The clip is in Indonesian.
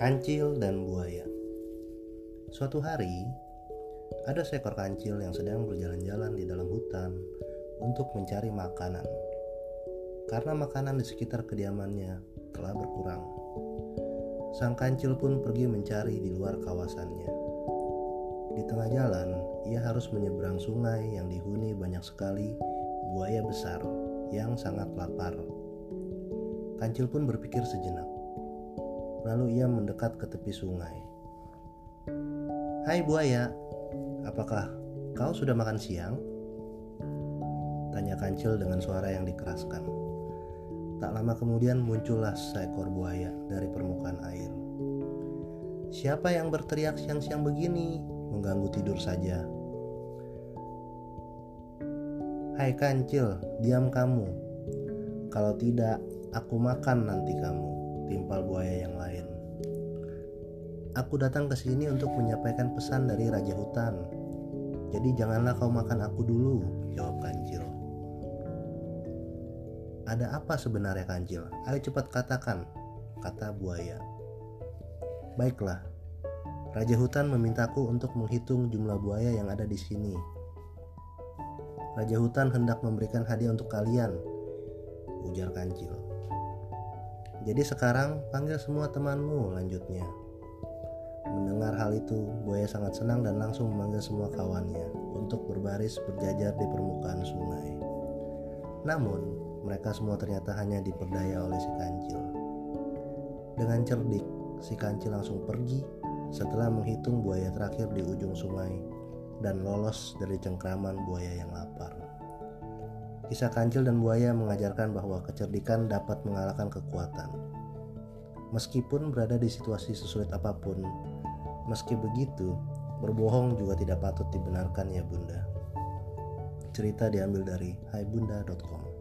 Kancil dan Buaya. Suatu hari, ada seekor kancil yang sedang berjalan-jalan di dalam hutan untuk mencari makanan. Karena makanan di sekitar kediamannya telah berkurang, sang kancil pun pergi mencari di luar kawasannya. Di tengah jalan, ia harus menyeberang sungai yang dihuni banyak sekali buaya besar yang sangat lapar. Kancil pun berpikir sejenak. Lalu ia mendekat ke tepi sungai. "Hai buaya, apakah kau sudah makan siang?" tanya kancil dengan suara yang dikeraskan. Tak lama kemudian muncullah seekor buaya dari permukaan air. "Siapa yang berteriak siang-siang begini? Mengganggu tidur saja." "Hai kancil, diam kamu. Kalau tidak, aku makan nanti kamu," timpal buaya yang lain. "Aku datang ke sini untuk menyampaikan pesan dari Raja Hutan. Jadi janganlah kau makan aku dulu," jawab kancil. "Ada apa sebenarnya kancil? Ayo cepat katakan," kata buaya. "Baiklah, Raja Hutan memintaku untuk menghitung jumlah buaya yang ada di sini. Raja Hutan hendak memberikan hadiah untuk kalian," ujar kancil. "Jadi sekarang panggil semua temanmu," lanjutnya. Mendengar hal itu, buaya sangat senang dan langsung memanggil semua kawannya untuk berbaris berjajar di permukaan sungai. Namun, mereka semua ternyata hanya diperdaya oleh si kancil. Dengan cerdik, si kancil langsung pergi setelah menghitung buaya terakhir di ujung sungai dan lolos dari cengkraman buaya yang lapar. Kisah kancil dan buaya mengajarkan bahwa kecerdikan dapat mengalahkan kekuatan. Meskipun berada di situasi sesulit apapun, meski begitu, berbohong juga tidak patut dibenarkan ya bunda. Cerita diambil dari haibunda.com.